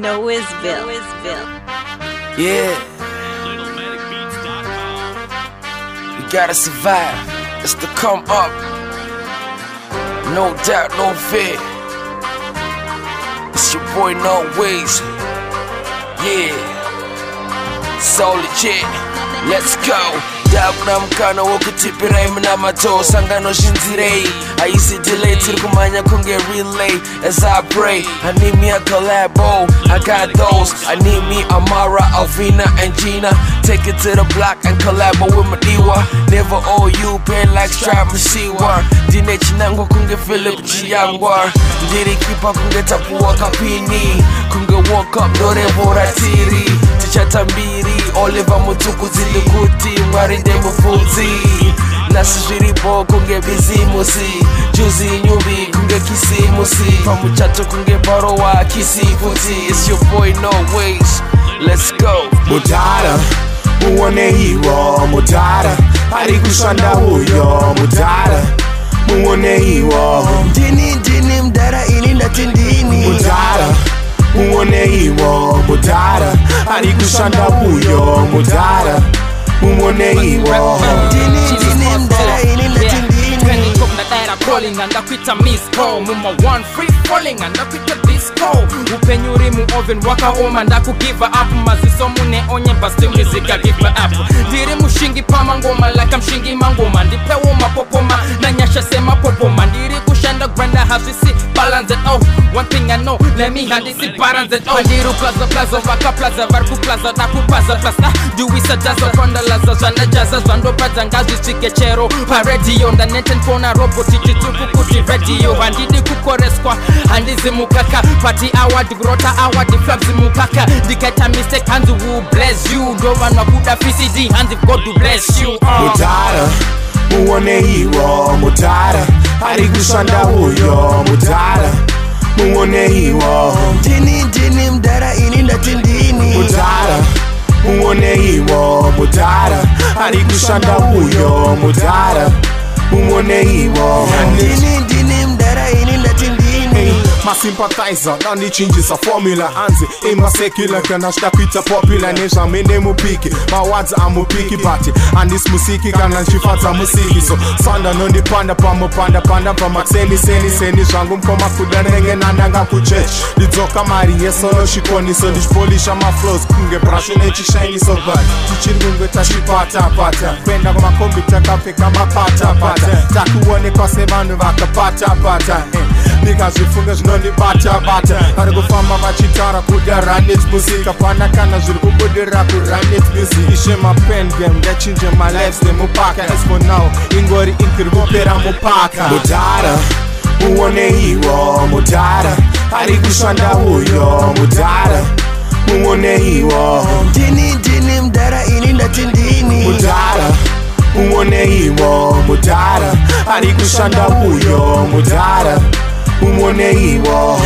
Nowizzville. Yeah. LittleMedicBeats.com. You gotta survive. It's the come up. No doubt, no fear. It's your boy Nowizz. Yeah. So legit. Let's go. Ndakuna mukana wokutipirai muna matoo sanganoshinzirei aisi delay tiri kumanya kunge relay as I pray. I need me a collabo, I got those. I need me Amara, Alvina and Gina. Take it to the block and collabo with my Dwa. Never owe you pain like Strap Musiwa. Dine chinango kunge Phillip Chiangwar. Ndiri kipa kunge tapuwa kapini. Kunge walk up dore voratiri. Tichatambiri Oliver Mutuku zilikuti mwarinde mfuzi. Nasishiri po kunge bizimusi. Juzi nyubi kunge kisimusi. Pamuchato kunge barowa kisifuzi. It's your boy Nowizz, let's go. Mudhara, muone iwo Mudhara. Harikushanda huyo Mudhara, muone iwo. Ndini Mudhara ilinda tindini Mudhara. Muone iwo Mudhara, harikushanda huyo Mudhara. Muone iwo Ndini Mudhara ilinda tindini. Calling and I quit a miscall. Mumma one free falling and I quit a disco. Upenyuri mu oven waka home and I could give her up. Maziso mune onye basti mizika give her up. Diri mushingi pa mangoma like I'm shingi mangoma. Ndipe woma popoma na nyasha sema popoma. Ndiri kushanda grand I have to see balance it out. One thing I know, let me hand this see balance it out. Ndiru plaza waka plaza na kupaza plaza. Duisa jazo konda lazo zwana jazo zvando baza ngazi chike chero. Paredio nda neten pona robot. Chituku kuti radio handidi kukoreswa handizi mukaka party hour grota hour the flags mukaka diketa mistake hands will bless you go wana kuda PCD hands God to bless you. Mudhara, muone iwo Mudhara, harikushanda huyo Mudhara, muone iwo. Ndini Mudhara ilinda tindini Mudhara, muone iwo Mudhara, harikushanda huyo Mudhara. Ndini Mudhara ilinda tindini. My sympathizer, now need changes a formula. Anzi, in my secular, can I stop it a popular nation? My name will pick it, my words are more picky party. And this musiki can and she fats a musiki. So, Sanda no the panda, pama, seni, shangum, koma, kudanenge, nandanga, kuchesh. The joker mari, yes, no, she koni, so this polish on my flows. Kunge, brush, and she shiny so bad. Teaching kunge, tashi, pata. Benda, ma, kombi, taka, peka, ma, pata. Taku, one, kose, manu, vaka, pata. Niggas, you fungas, no, the bata. Argo fama, machitara, kuda, run it, music. Kapana, kana, zirku, budera, ku, run it, music. Ishe, my pen, game, that change my lives, they mupaka. As for now, ingori, inkirgo, pera, mupaka. Mudhara, muone iwo Mudhara, harikushanda huyo Mudhara, muone iwo. Ndini Mudhara ilinda tindini Mudhara, muone iwo Mudhara, harikushanda huyo Mudhara. Muone iwo.